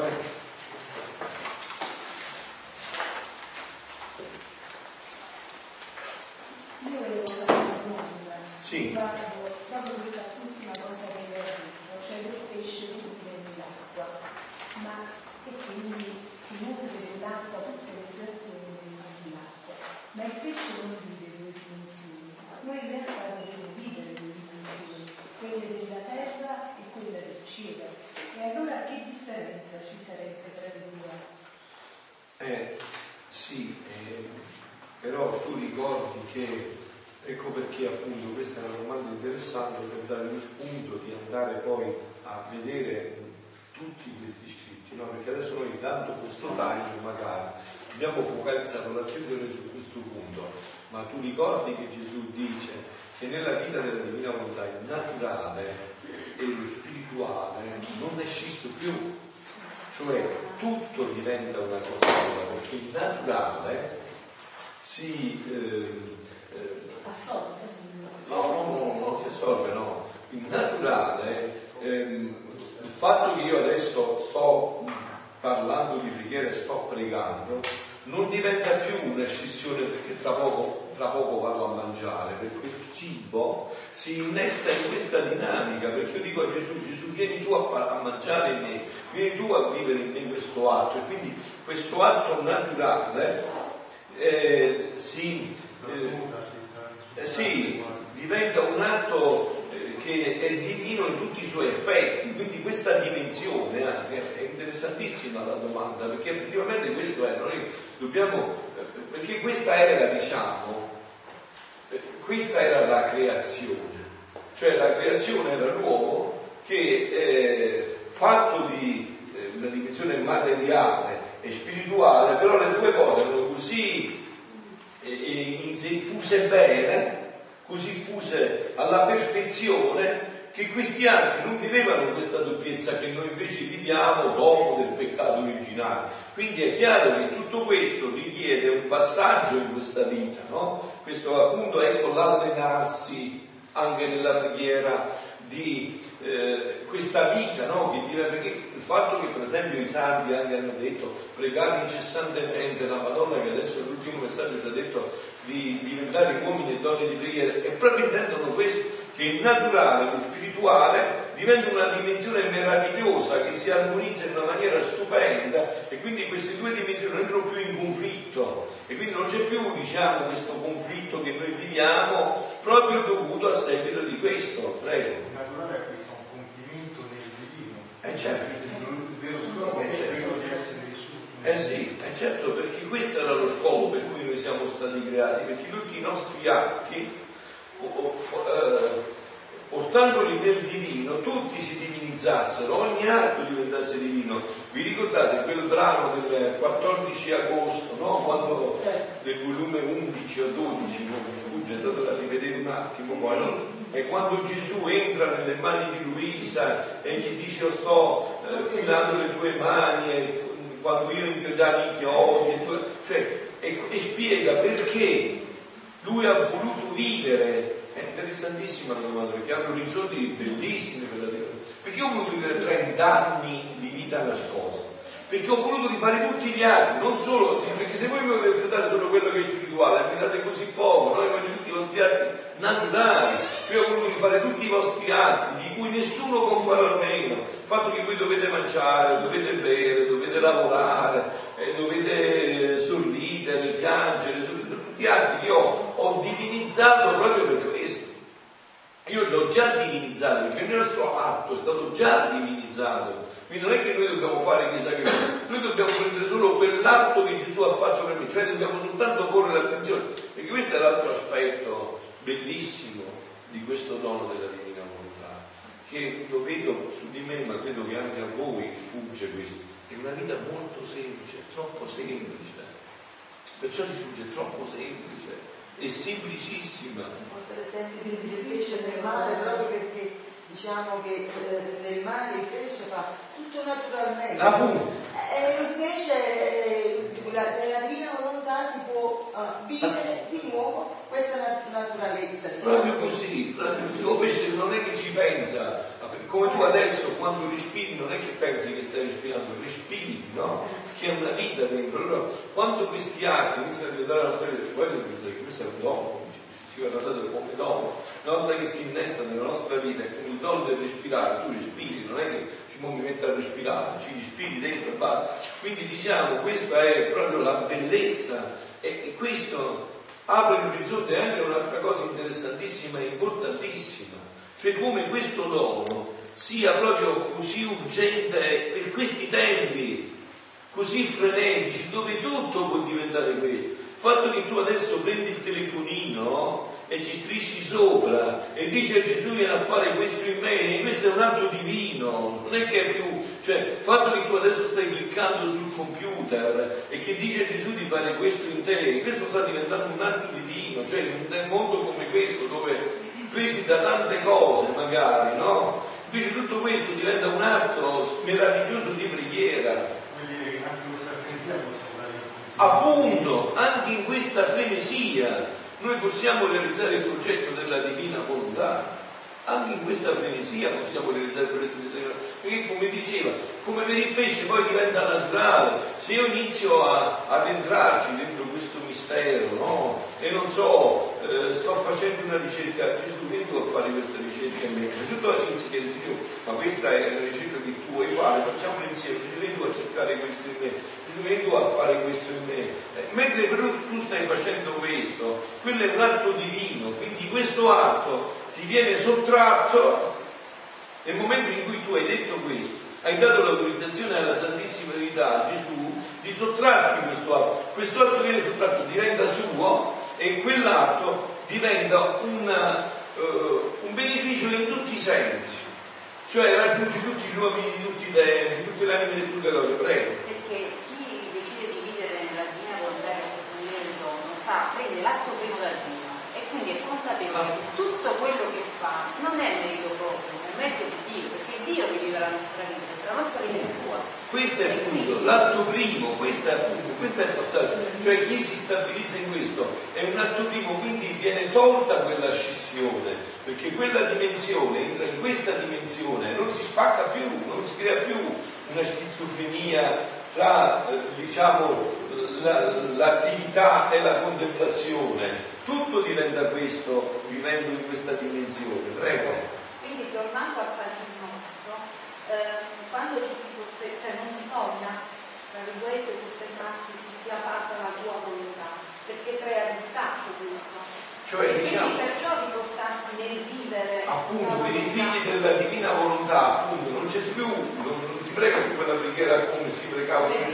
fare? Io volevo fare una domanda. Sì. Dopo quest'ultima cosa che mi ha detto, cioè il pesce vive nell'acqua, ma e quindi si nutre dell'acqua, tutte le situazioni dell'acqua. Ma il pesce non vive due dimensioni. Noi in realtà dobbiamo vivere due dimensioni, quelle della terra e quella del cielo. E allora che differenza ci sarebbe tra le due? Però tu ricordi che, ecco perché appunto questa è una domanda interessante per dare lo spunto di andare poi a vedere tutti questi scritti, no? Perché adesso noi dando questo taglio magari abbiamo focalizzato l'attenzione su questo punto, ma tu ricordi che Gesù dice che nella vita della Divina Volontà il naturale e lo spirituale non è scisso più, cioè tutto diventa una cosa sola, perché il naturale si assorbe, no, non si assorbe, no, il naturale, il fatto che io adesso sto parlando di preghiera e sto pregando non diventa più una scissione, perché tra poco vado a mangiare, perché il cibo si innesta in questa dinamica, perché io dico a Gesù, vieni tu a mangiare in me, vieni tu a vivere in me questo atto, e quindi questo atto naturale diventa un atto che è divino in tutti i suoi effetti, quindi questa dimensione è interessantissima la domanda, perché effettivamente questo è, noi dobbiamo, perché questa era la creazione, cioè la creazione era l'uomo che fatto di una dimensione materiale e spirituale, però le due cose erano così fuse bene, così fuse alla perfezione, che questi altri non vivevano questa doppiezza che noi invece viviamo dopo del peccato originale. Quindi è chiaro che tutto questo richiede un passaggio in questa vita, no? Questo appunto è con l'allenarsi anche nella preghiera di questa vita, no? Che dire, perché il fatto che per esempio i santi anche hanno detto pregate incessantemente la Madonna, che adesso l'ultimo messaggio ci ha detto di diventare uomini e donne di preghiera, e proprio intendono questo, che il naturale, lo spirituale diventa una dimensione meravigliosa che si armonizza in una maniera stupenda, e quindi queste due dimensioni non entrano più in conflitto, e quindi non c'è più, diciamo, questo conflitto che noi viviamo proprio dovuto a seguito di questo. Prego. Certo. Certo, perché questo era lo scopo per cui noi siamo stati creati, perché tutti i nostri atti, portandoli nel divino, tutti si divinizzassero, ogni atto diventasse divino. Vi ricordate quel brano del 14 agosto, no? Quando del volume 11 o 12, mi sfugge, da rivedere un attimo poi, no? E quando Gesù entra nelle mani di Luisa e gli dice io sto filando le tue mani, e quando io inchiodavo i chiodi, e spiega perché lui ha voluto vivere. È interessantissima la domanda, perché hanno orizzonti bellissimi, perché ho voluto vivere 30 anni di vita nascosta, perché ho voluto fare tutti gli altri, non solo, perché se voi mi poteste dare solo quello che è spirituale, mi date così poco, noi vogliamo tutti i vostri atti naturali, io ho voluto fare tutti i vostri atti di cui nessuno può fare a meno, il fatto che voi dovete mangiare, dovete bere, dovete lavorare, dovete sorridere, piangere, sono tutti atti che io ho divinizzato proprio per questo. Io l'ho già divinizzato, perché il nostro atto è stato già divinizzato, quindi non è che noi dobbiamo fare chissà che cosa, noi dobbiamo prendere solo quell'atto che Gesù ha fatto per me, cioè dobbiamo soltanto porre l'attenzione, perché questo è l'altro aspetto bellissimo di questo dono della Divina Volontà, che lo vedo su di me, ma credo che anche a voi sfugge questo. È una vita molto semplice, troppo semplice, perciò ci sfugge, troppo semplice e semplicissima. Per esempio il pesce nel mare, proprio perché diciamo che nel mare il pesce fa tutto naturalmente, e invece la Divina Volontà si può vivere di nuovo questa naturalezza, diciamo. Proprio così, il pesce non è che ci pensa, come tu adesso quando respiri non è che pensi che stai respirando, respiri, no? Perché è una vita dentro. Allora quando questi atti iniziano a diventare la storia del quello, questo è un dono, ci va dato come dono, una volta che si innesta nella nostra vita con il dono del respirare, tu respiri, non è che ci movimenta a respirare, ci respiri dentro e basta. Quindi diciamo questa è proprio la bellezza e questo apre l'orizzonte anche un'altra cosa interessantissima e importantissima, cioè come questo dono sia proprio così urgente per questi tempi così frenetici dove tutto può diventare questo. Il fatto che tu adesso prendi il telefonino e ci strisci sopra e dici a Gesù viene a fare questo in me, questo è un atto divino, non è che è più, cioè il fatto che tu adesso stai cliccando sul computer e che dici a Gesù di fare questo in te, questo sta diventando un atto divino, cioè in un mondo come questo dove presi da tante cose magari, no? Invece tutto questo diventa un atto meraviglioso di preghiera. Appunto, anche in questa frenesia noi possiamo realizzare il progetto della divina volontà, anche in questa frenesia possiamo realizzare il progetto della divina volontà, perché come diceva, come per il pesce poi diventa naturale, se io inizio ad entrarci dentro questo mistero, no? E non so, sto facendo una ricerca, Gesù vieni tu a fare questa ricerca in me, tutto all'inizio che dici tu, ma questa è una ricerca che tu hai fatto, facciamola insieme, Gesù vieni tu a cercare questo in me, vengo a fare questo in me, mentre però tu stai facendo questo, quello è un atto divino, quindi questo atto ti viene sottratto nel momento in cui tu hai detto questo, hai dato l'autorizzazione alla Santissima Trinità, a Gesù, di sottratti questo atto viene sottratto, diventa suo e quell'atto diventa un beneficio in tutti i sensi, cioè raggiunge tutti gli uomini di tutti i tempi, tutte le anime del purgatorio, prego. Prende l'atto primo dal primo e quindi è consapevole che tutto quello che fa non è merito proprio, è merito di Dio, perché Dio vive la nostra vita, la nostra vita è sua. Questo è appunto l'atto primo, questo è il passaggio, cioè chi si stabilizza in questo è un atto primo, quindi viene tolta quella scissione, perché quella dimensione entra in questa dimensione, non si spacca più, non si crea più una schizofrenia tra diciamo l'attività e la contemplazione, tutto diventa questo vivendo in questa dimensione. Prego. Quindi tornando al Padre nostro, quando ci si sofferma, cioè non bisogna tra virgolette soffermarsi che sia fatta la tua volontà, perché crea distacco questo. Cioè, diciamo, quindi perciò riportarsi nel vivere appunto per i figli della divina volontà, appunto non c'è più, non si prega più quella preghiera come si pregava, appunto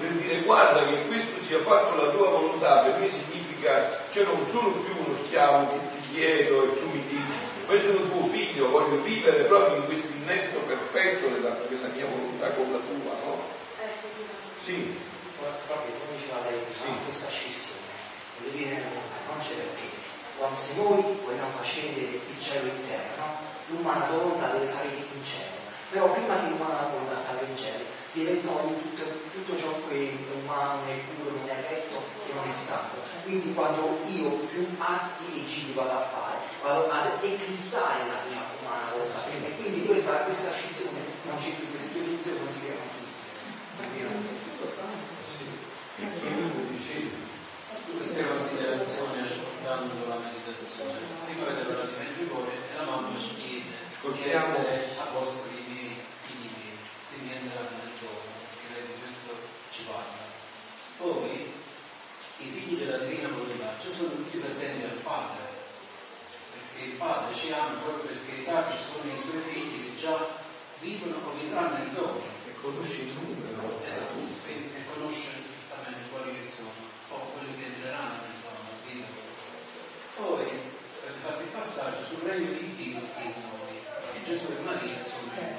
per dire guarda che questo sia fatto la tua volontà, per me significa che io non sono più uno schiavo che ti chiedo e tu mi dici, ma io sono tuo figlio, voglio vivere proprio in questo innesto perfetto della mia volontà con la tua, no? Sì. Proprio come diceva lei, questa scissione vuol dire non c'è perché quando se noi vogliamo far scendere il cielo in terra, no? L'umana volontà deve salire in cielo, però prima che l'umana volontà salga in cielo si deve togliere tutto ciò che è umano, è puro, non è retto, che non è santo. Quindi quando io più atti e giri vado a fare, vado ad eclissare la mia umana volontà, e quindi questa scissione non c'è più, queste due luce non si chiamano più. Questa considerazione ascoltando la meditazione ricorda la Medjugorje e la mamma ci chiede di essere apostoli vivi, quindi entrare nel giorno, perché lei di questo ci parla. Poi i figli della divina volontà ci sono tutti presenti al Padre, perché il Padre ci ama proprio perché i saggi sono i suoi figli che già vivono o vivranno nel giorno e conosce il numero e conosce esattamente quelli che sono o quelli che entreranno nella vita. Poi, per fare il passaggio sul regno di Dio in noi, e Gesù e Maria sono in noi,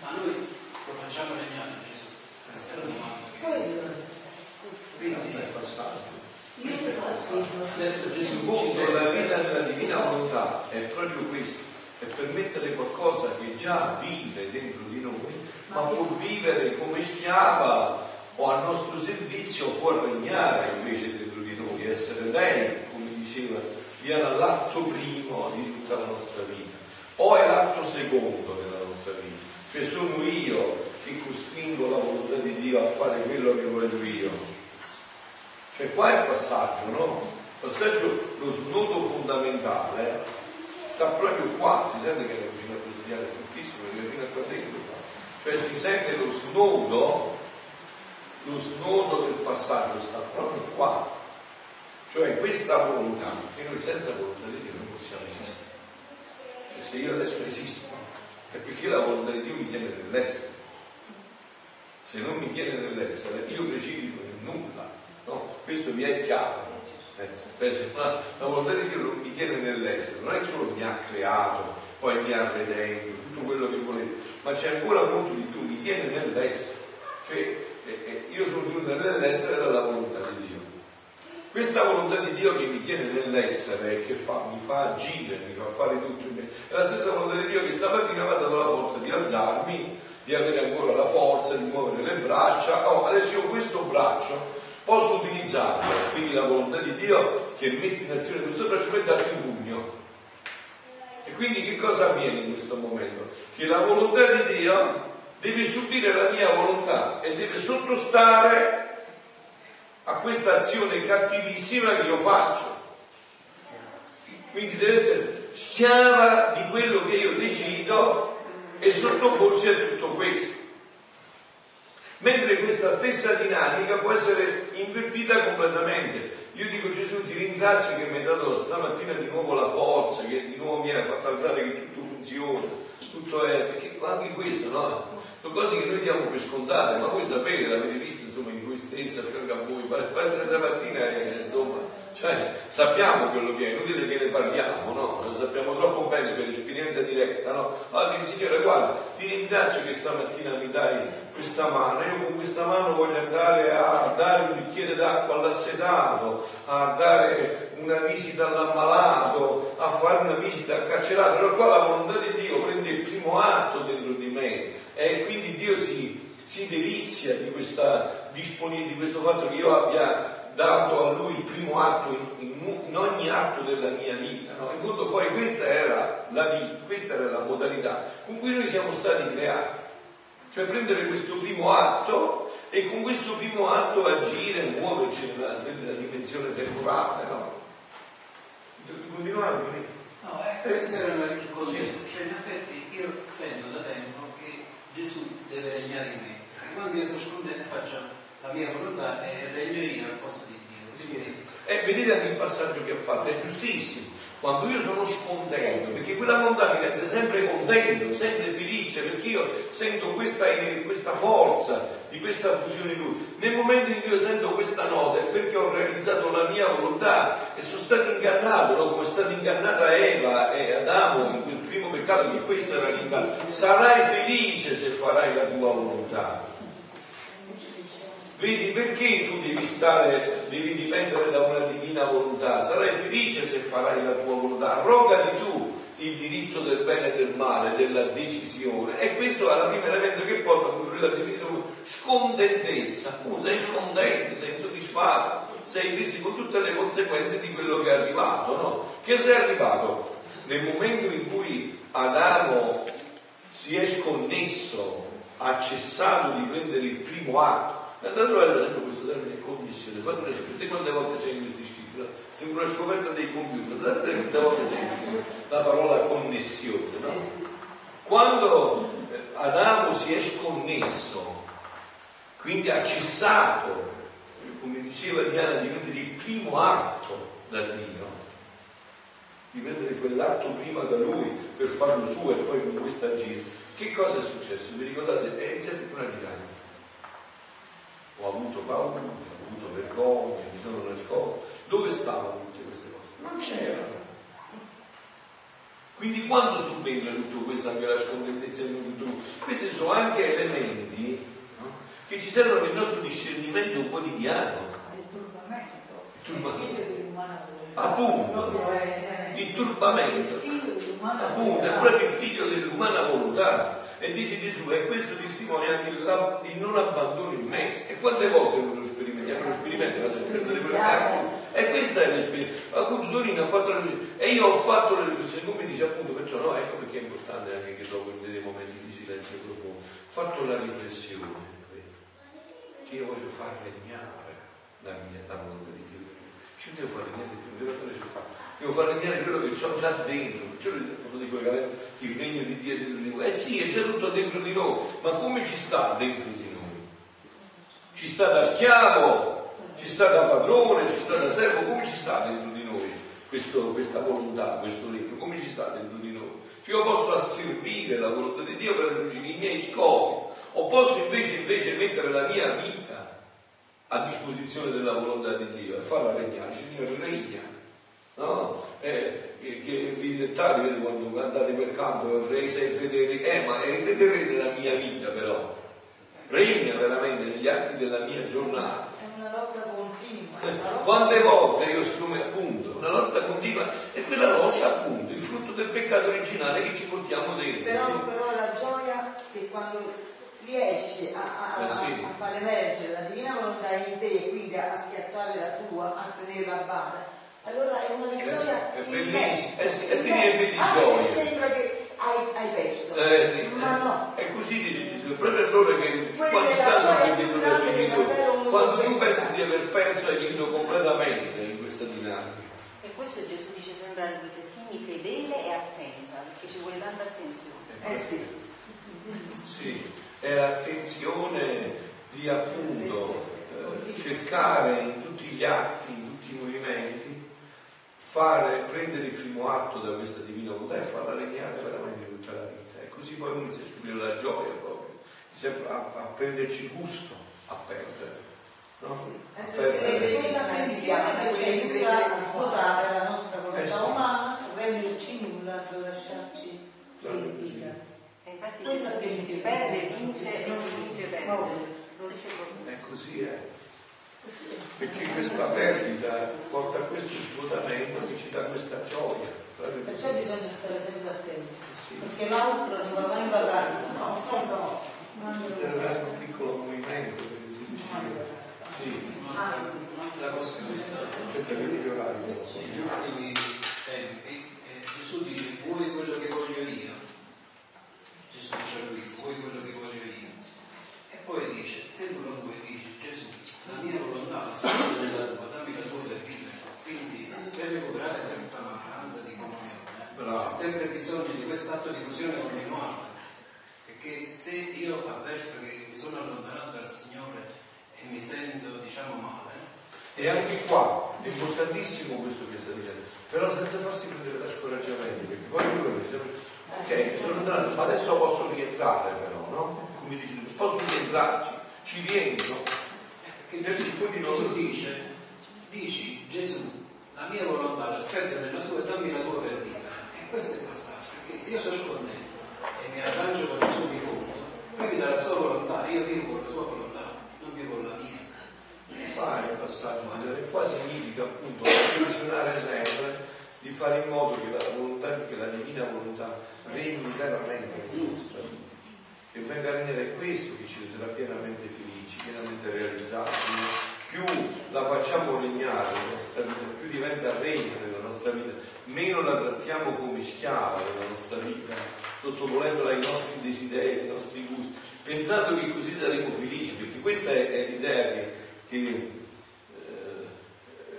ma noi lo facciamo regnare Gesù. Questa è la domanda quindi è passaggio. Adesso Gesù dice la vita della divina volontà è proprio questo, è permettere qualcosa che già vive dentro di noi, ma può vivere come schiava o al nostro servizio, può regnare invece dentro di noi, essere lei, come diceva vi era l'atto primo di tutta la nostra vita, o è l'atto secondo della nostra vita, cioè sono io che costringo la volontà di Dio a fare quello che voglio io. Cioè qua è il passaggio, no? Il passaggio, lo snodo fondamentale sta proprio qua. Si sente che la cucina brasiliana è fortissima, perché fino a qua dentro qua. Cioè si sente lo snodo del passaggio sta proprio qua, cioè questa volontà, che noi senza volontà di Dio non possiamo esistere. Cioè se io adesso esisto è perché la volontà di Dio mi tiene nell'essere. Se non mi tiene nell'essere io precipito in nulla, no? Questo mi è chiaro, la volontà di Dio mi tiene nell'essere, non è solo mi ha creato, poi mi ha redento, tutto quello che volete, ma c'è ancora molto di più, mi tiene nell'essere, cioè io sono venuto nell'essere dalla volontà di Dio. Questa volontà di Dio che mi tiene nell'essere, che fa, mi fa agire, mi fa fare tutto in me, è la stessa volontà di Dio che stamattina mi ha dato la forza di alzarmi, di avere ancora la forza di muovere le braccia. Oh, adesso io questo braccio posso utilizzarlo, quindi la volontà di Dio che mette in azione questo braccio per darmi un pugno. E quindi che cosa avviene in questo momento? Che la volontà di Dio deve subire la mia volontà e deve sottostare a questa azione cattivissima che io faccio, quindi deve essere schiava di quello che io decido e sottoporsi a tutto questo, mentre questa stessa dinamica può essere invertita completamente. Io dico: Gesù, ti ringrazio che mi hai dato stamattina di nuovo la forza, che di nuovo mi hai fatto alzare, che tutto funziona, tutto è, perché anche questo, no? Sono cose che noi diamo per scontate, ma voi sapete, l'avete visto insomma in voi stessa, a fianco a voi, la mattina insomma, cioè sappiamo quello che è, inutile che ne parliamo, no? Lo sappiamo troppo bene per esperienza diretta, no? Allora dici: Signore, guarda, ti ringrazio che stamattina mi dai questa mano, io con questa mano voglio andare a dare un bicchiere d'acqua all'assetato, a dare una visita all'ammalato, a fare una visita al carcerato. Allora qua la volontà di Dio prende il primo atto dentro di me, e quindi Dio si delizia di questa disponibilità, di questo fatto che io abbia dato a lui il primo atto in ogni atto della mia vita, no? In fondo poi questa era la modalità con cui noi siamo stati creati, cioè prendere questo primo atto e con questo primo atto agire, muoverci nella dimensione temporale, no? Continuiamo? No, questo era il contesto, sì. Cioè in effetti io sento da tempo che Gesù deve regnare in me, e quando io sono contento faccio la mia volontà è regno io al posto di Dio. Sì. E vedete anche il passaggio che ha fatto, è giustissimo. Quando io sono scontento, perché quella volontà mi rende sempre contento, sempre felice, perché io sento questa forza di questa fusione in lui. Nel momento in cui io sento questa nota è perché ho realizzato la mia volontà e sono stato ingannato, no? Come è stata ingannata Eva e Adamo in quel primo peccato, che questo era l'inganno. Sarai felice se farai la tua volontà. Vedi, perché tu devi dipendere da una divina volontà? Sarai felice se farai la tua volontà. Arrogati tu il diritto del bene e del male, della decisione. E questo è il primo elemento che porta a quello che l'ha definito come scontentezza. Sei scontento, sei insoddisfatto, sei triste con tutte le conseguenze di quello che è arrivato, no? Che sei arrivato? Nel momento in cui Adamo si è sconnesso, ha cessato di prendere il primo atto. Andate a trovare per esempio questo termine commissione, fate una scoperta, quante volte c'è in questi scrittura? Sembra una scoperta dei computer, guardate quante volte c'è la parola connessione, no? Quando Adamo si è sconnesso, quindi ha cessato, come diceva Diana, di prendere il primo atto da Dio, di prendere quell'atto prima da lui per farlo suo e poi con questo agire, che cosa è successo? Vi ricordate? È iniziata una dinamica. Ho avuto paura, ho avuto vergogna, mi sono nascosto. Dove stavano tutte queste cose? Non c'erano. Quindi quando subentra tutto questo, anche la scontentezza di tutto, questi sono anche elementi, no? Che ci servono nel nostro discernimento quotidiano. Il turbamento. Appunto, il turbamento. Appunto, è proprio il figlio dell'umana volontà. E dice Gesù, e questo testimonia anche il non abbandono in me. E quante volte lo sperimentiamo? Lo sperimentiamo, la sorpresa di quel E questa è l'esperienza. Appunto Torino ha fatto le riflessioni e io ho fatto le riflessioni, come dice appunto, perciò no, ecco perché è importante anche che dopo dei momenti di silenzio profondo, ho fatto la riflessione che io voglio far regnare la mia volontà di Dio. Cioè, devo far regnare di più, devo far regnare quello che ho già dentro, perciò quando dico che il regno di Dio è dentro di noi. Eh sì, è già tutto dentro di noi, ma come ci sta dentro di noi? Ci sta da schiavo, ci sta da padrone, ci sta da servo, come ci sta dentro di noi questa volontà, questo regno, come ci sta dentro di noi? Cioè io posso asservire la volontà di Dio per raggiungere i miei scopi, o posso invece mettere la mia vita a disposizione della volontà di Dio e farla regnare. Il Signore regna, no? Che vi dettate quando andate per campo, sei fedele, ma è fedele della mia vita però, regna veramente negli atti della mia giornata. Una lotta continua. Quante volte io appunto, una lotta continua, e quella lotta appunto, il frutto del peccato originale che ci portiamo dentro. Però la gioia che quando riesci a far emergere la divina volontà in te, quindi a schiacciare la tua, a tenerla a bada, allora è una vittoria immensa. E ti riempie di gioia. Sembra che hai perso. Sì. Ma no. E così dice, proprio allora che quando stanno vivendo, quando tu pensi di aver perso, hai vinto completamente in questa dinamica. Per questo Gesù dice sempre a lui: se sii fedele e attenta, perché ci vuole tanta attenzione. Sì, è l'attenzione di appunto cercare in tutti gli atti, in tutti i movimenti, prendere il primo atto da questa divina volontà e farla regnare veramente tutta la vita. E così poi uno inizia a scoprire la gioia proprio, a prenderci gusto, a perdere. No? Sì. Svuotare la nostra volontà umana, renderci nulla, lasciarci vita. E infatti questo che si perde, vince e chi vince perde. E così è. Perché questa perdita porta a questo svuotamento che ci dà questa gioia. Perciò bisogna stare sempre attenti. Sì. Perché l'altro non va mai ballato. No. Serve un piccolo movimento per inserirci. Sì, la conseguenza negli ultimi tempi Gesù dice: vuoi quello che voglio io? Gesù dice a Luisa: vuoi quello che voglio io? E poi dice: se non lo vuoi, dice Gesù, la mia volontà la scuola della tua, dammi la tua per vivere. Quindi per recuperare questa mancanza di comunione ho sempre bisogno di quest'atto di fusione con il nuovo, perché se io avverto che mi sono allontanato dal Signore e mi sento, diciamo, male. E anche qua è importantissimo questo che sta dicendo, però senza farsi prendere da scoraggiamento, perché poi lui dice: ok, sono andato, ma adesso posso rientrare però, no? Come dice, posso rientrarci, ci rientro. Perché Gesù dici Gesù, la mia volontà la scherzo nella tua e dammi la tua per vita. E questo è il passaggio, perché se io sono scontento e mi arrangio con il suo conto, lui mi dà la sua volontà, io vivo con la sua volontà, con la mia. Fare il passaggio qua significa appunto funzionare sempre, di fare in modo che la volontà, che la divina volontà regni veramente nella nostra vita, che venga a regnare questo che ci sarà pienamente felici, pienamente realizzati. Più la facciamo regnare nella nostra vita, più diventa regno della nostra vita, meno la trattiamo come schiava della nostra vita, sottoponendola ai nostri desideri, ai nostri gusti, pensando che così saremo felici, perché questa è l'idea che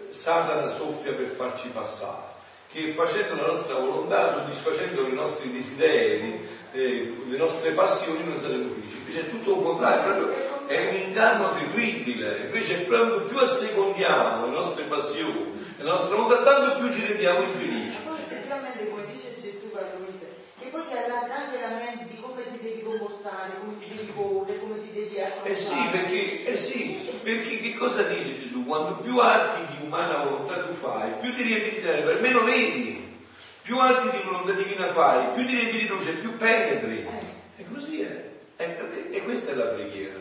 Satana soffia per farci passare, che facendo la nostra volontà, soddisfacendo i nostri desideri, le nostre passioni, noi saremo felici. Invece è tutto il contrario, proprio è un inganno terribile. Invece proprio più assecondiamo le nostre passioni, la nostra volontà, tanto più ci rendiamo infelici. Ma poi effettivamente, come dice Gesù quando dice, e poi ti allarga anche la mente di come ti devi comportare, come ti devi porre, come ti devi affrontare. Perché che cosa dice Gesù? Quando più atti di umana volontà tu fai, più ti riempi di te, per meno vedi. Più atti di volontà divina fai, più ti riempi di luce, più penetri. E così è. E questa è la preghiera.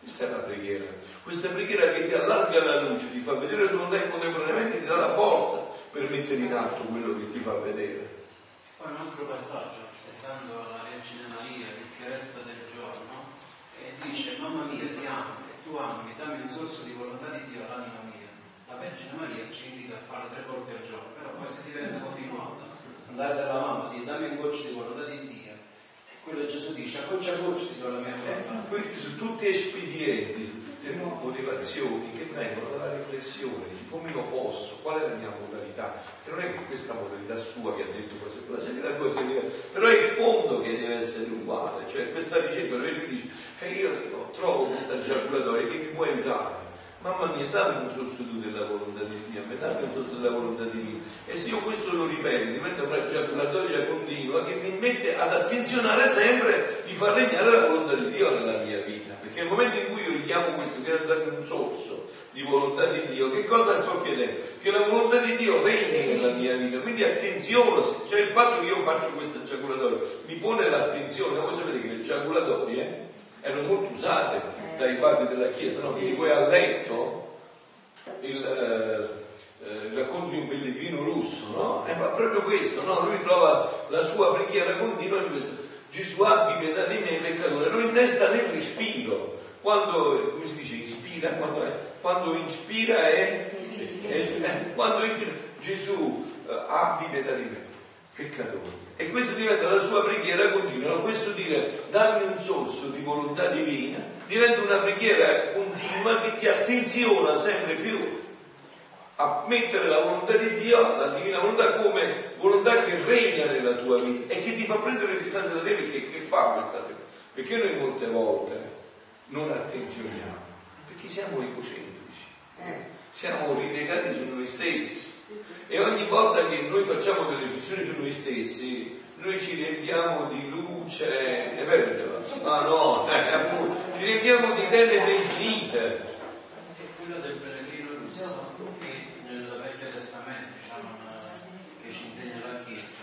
Questa è la preghiera. Questa preghiera che ti allarga la luce, ti fa vedere la volontà e contemporaneamente ti dà la forza per mettere in atto quello che ti fa vedere. Poi un altro passaggio, aspettando alla Vergine Maria, il fioretto del giorno, e dice: mamma mia, ti amo, e tu ami, dammi un sorso di volontà di Dio all'anima mia. la Vergine Maria ci invita a fare 3 volte al giorno, però poi se diventa continuata, andare dalla mamma, dire dammi un goccio di volontà di Dio, quello Gesù dice, a goccio ti do la mia volontà. Questi sono tutti espedienti, sono tutte motivazioni che vengono dalla riflessione, dici come io posso, qual è la mia modalità, che non è che questa modalità sua che ha detto quella sera, però è il fondo che deve essere uguale, cioè questa ricerca dove lui dice, io trovo questa giaculatoria che mi può aiutare. Mamma mia, dammi un sostituto della volontà di Dio, dammi un sostituto della volontà di Dio. E se io questo lo ripeto, diventa una giaculatoria continua che mi mette ad attenzionare sempre di far regnare la volontà di Dio nella mia vita. Perché nel momento in cui io richiamo questo, che è darmi un sorso di volontà di Dio, che cosa sto chiedendo? Che la volontà di Dio regni nella mia vita. Quindi attenzione, cioè il fatto che io faccio questa giaculatoria mi pone l'attenzione. Voi sapete che le giaculatorie erano molto usate dai padri della Chiesa, no? Quindi poi ha letto il racconto di un pellegrino russo, no? Ma proprio questo, no? Lui trova la sua preghiera continua in questo: Gesù abbi pietà di me peccatore. Lo innesta nel respiro, quando, come si dice, ispira, quando inspira è quando inspira, Gesù abbi pietà di me peccatore. E questo diventa la sua preghiera continua, questo dire darmi un sorso di volontà divina diventa una preghiera continua che ti attenziona sempre più a mettere la volontà di Dio, la divina volontà, come volontà che regna nella tua vita e che ti fa prendere distanza da te, perché che fa questa te? Perché noi molte volte non attenzioniamo, perché siamo egocentrici, siamo rinnegati su noi stessi. E ogni volta che noi facciamo delle riflessioni su noi stessi, noi ci riempiamo di luce, è vero? Ma no, appunto, ci riempiamo di tenebre infinite. Quello del pellegrino russo, che nel Vecchio Testamento, diciamo, che ci insegna la Chiesa,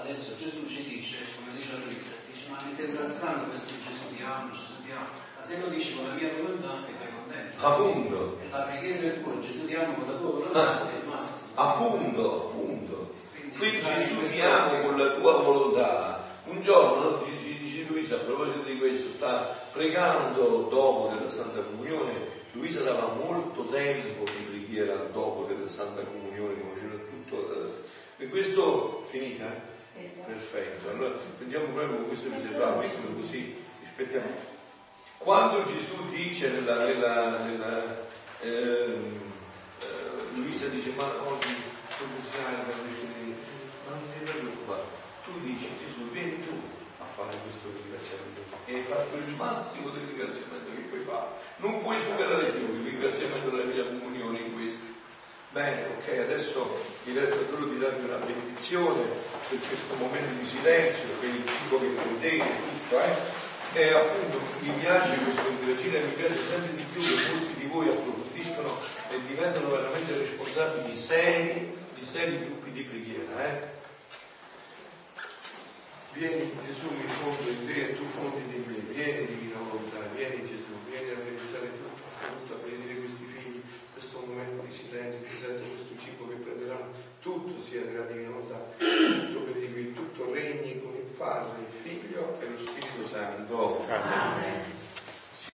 adesso Gesù ci dice, come dice Luisa, dice, ma mi sembra strano questo Gesù ti amo, ma se lo dici con la mia volontà che fai contento. Appunto. E la preghiera del cuore, Gesù ti amo con la tua volontà. Appunto. Quindi Gesù ti amo con la tua volontà. Un giorno ci dice Luisa, a proposito di questo, sta pregando dopo della Santa Comunione. Luisa dava molto tempo di preghiera dopo della Santa Comunione, faceva tutto. E questo finita? Sì. Perfetto. Allora prendiamo proprio questo riservato, visto che così rispettiamo. Quando Gesù dice Luisa dice, ma oggi sono cristiano, ma non ti preoccupare, tu dici Gesù vieni tu a fare questo ringraziamento e hai fatto il massimo del ringraziamento che puoi fare, non puoi superare più il ringraziamento della mia comunione in questo. Bene, ok, adesso mi resta solo di darvi una benedizione per questo momento di silenzio, per il cibo che prendete, tutto, E appunto mi piace questo ringraziamento e mi piace sempre di più che molti di voi approfondiscono e diventano veramente responsabili di seri gruppi di preghiera. Vieni Gesù, mi fondo in te e tu fondi in me, vieni divina volontà, vieni Gesù, vieni a realizzare tutto, a benedire questi figli, questo momento di silenzio, ti sento questo cibo che prenderanno, tutto sia nella divina volontà, tutto per di qui, tutto regni con il Padre, il Figlio e lo Spirito Santo. Amen.